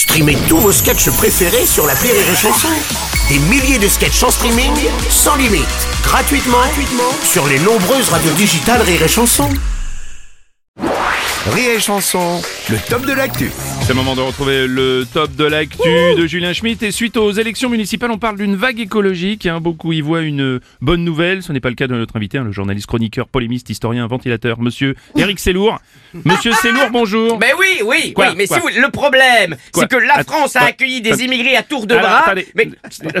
Streamez tous vos sketchs préférés sur l'appli Rires et Chansons. Des milliers de sketchs en streaming, sans limite, gratuitement sur les nombreuses radios digitales Rires et Chansons. Rires et Chansons, le top de l'actu. C'est le moment de retrouver le top de l'actu de Julien Schmidt. Et suite aux élections municipales, on parle d'une vague écologique. Beaucoup y voient une bonne nouvelle. Ce n'est pas le cas de notre invité, le journaliste, chroniqueur, polémiste, historien, ventilateur, monsieur Eric Célourd. Monsieur Célourd, bonjour. Mais oui. Mais si vous, le problème, c'est que la France a accueilli des immigrés à tour de bras.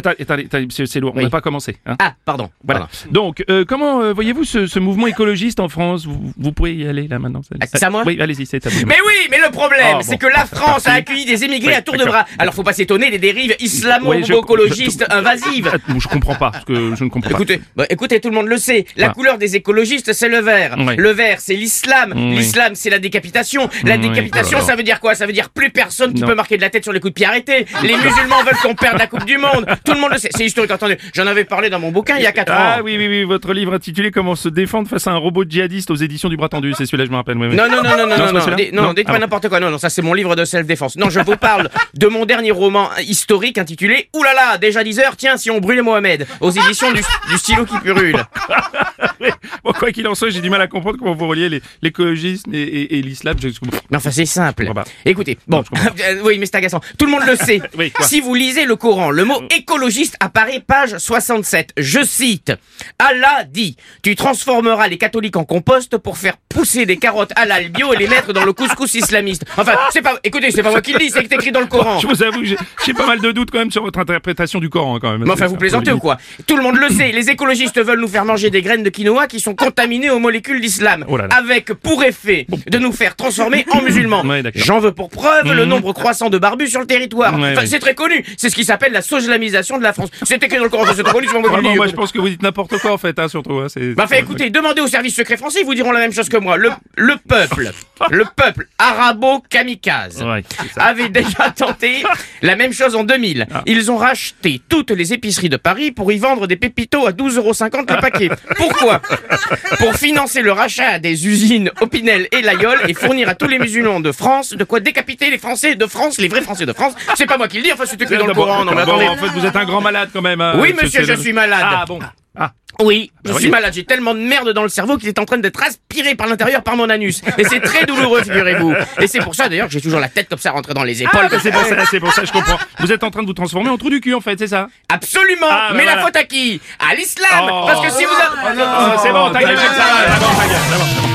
Attendez, monsieur Célourd, on n'a pas commencé. Ah, pardon. Voilà. Donc, comment voyez-vous ce mouvement écologiste en France ? Vous pouvez y aller là maintenant. C'est à moi ? Oui, allez-y, c'est à vous. Mais oui, mais le problème, c'est que la France a accueilli des émigrés à tour de bras. Alors, faut pas s'étonner des dérives islamo-écologistes invasives. Je comprends pas, parce que je ne comprends pas. Écoutez, tout le monde le sait. La couleur des écologistes, c'est le vert. Oui. Le vert, c'est l'islam. Oui. L'islam, c'est la décapitation. La décapitation, ça veut dire quoi ? Ça veut dire plus personne qui peut marquer de la tête sur les coups de pied arrêtés. Les musulmans veulent qu'on perde la Coupe du Monde. Tout le monde le sait. C'est historique, entendez. J'en avais parlé dans mon bouquin il y a 4 ans. Ah oui, votre livre intitulé Comment se défendre face à un robot djihadiste aux éditions du Bras tendu. C'est celui-là, je me rappelle. Oui. Non, dites pas n'importe quoi. Non, ça c'est mon livre de self-défense. Non, je vous parle de mon dernier roman historique intitulé « Oulala, déjà 10h, tiens, si on brûlait Mohamed » aux éditions du stylo qui purule. Bon, quoi qu'il en soit, j'ai du mal à comprendre comment vous reliez l'écologisme et l'islam. Non, enfin, c'est simple. Écoutez, oui, mais c'est agaçant. Tout le monde le sait. Si vous lisez le Coran, le mot écologiste apparaît page 67. Je cite « Allah dit, tu transformeras les catholiques en compost pour faire pousser des carottes à l'albio et les mettre dans le couscous islamiste. » Enfin, c'est pas... Écoutez, c'est pas moi qui le dis, c'est écrit dans le Coran. Je vous avoue, j'ai pas mal de doutes quand même sur votre interprétation du Coran quand même. Mais enfin, vous plaisantez ou quoi ? Tout le monde le sait, les écologistes veulent nous faire manger des graines de quinoa qui sont contaminées aux molécules d'islam, avec pour effet de nous faire transformer en musulmans. J'en veux pour preuve le nombre croissant de barbus sur le territoire. C'est très connu, c'est ce qui s'appelle la sojlamisation de la France. C'est écrit dans le Coran, c'est très connu. Moi, je pense que vous dites n'importe quoi en fait, surtout. Écoutez, demandez aux services secrets français, ils vous diront la même chose que moi. Le peuple arabo-kamikaze avait déjà tenté la même chose en 2000. Ils ont racheté toutes les épiceries de Paris pour y vendre des pépitos à 12,50 € le paquet. Pourquoi ? Pour financer le rachat des usines Opinel et Layol et fournir à tous les musulmans de France de quoi décapiter les Français de France, les vrais Français de France. C'est pas moi qui le dis, enfin c'est écrit dans le Coran. En fait, vous êtes un grand malade quand même. Oui monsieur, je suis malade. Ah bon ? Oui, je suis malade, j'ai tellement de merde dans le cerveau qu'il est en train d'être aspiré par l'intérieur par mon anus. Et c'est très douloureux, figurez-vous. Et c'est pour ça d'ailleurs que j'ai toujours la tête comme ça rentrée dans les épaules. C'est pour ça, je comprends. Vous êtes en train de vous transformer en trou du cul en fait, c'est ça ? Absolument, la faute à qui ? À l'islam. Parce que si vous... C'est bon, ta gueule, ça va,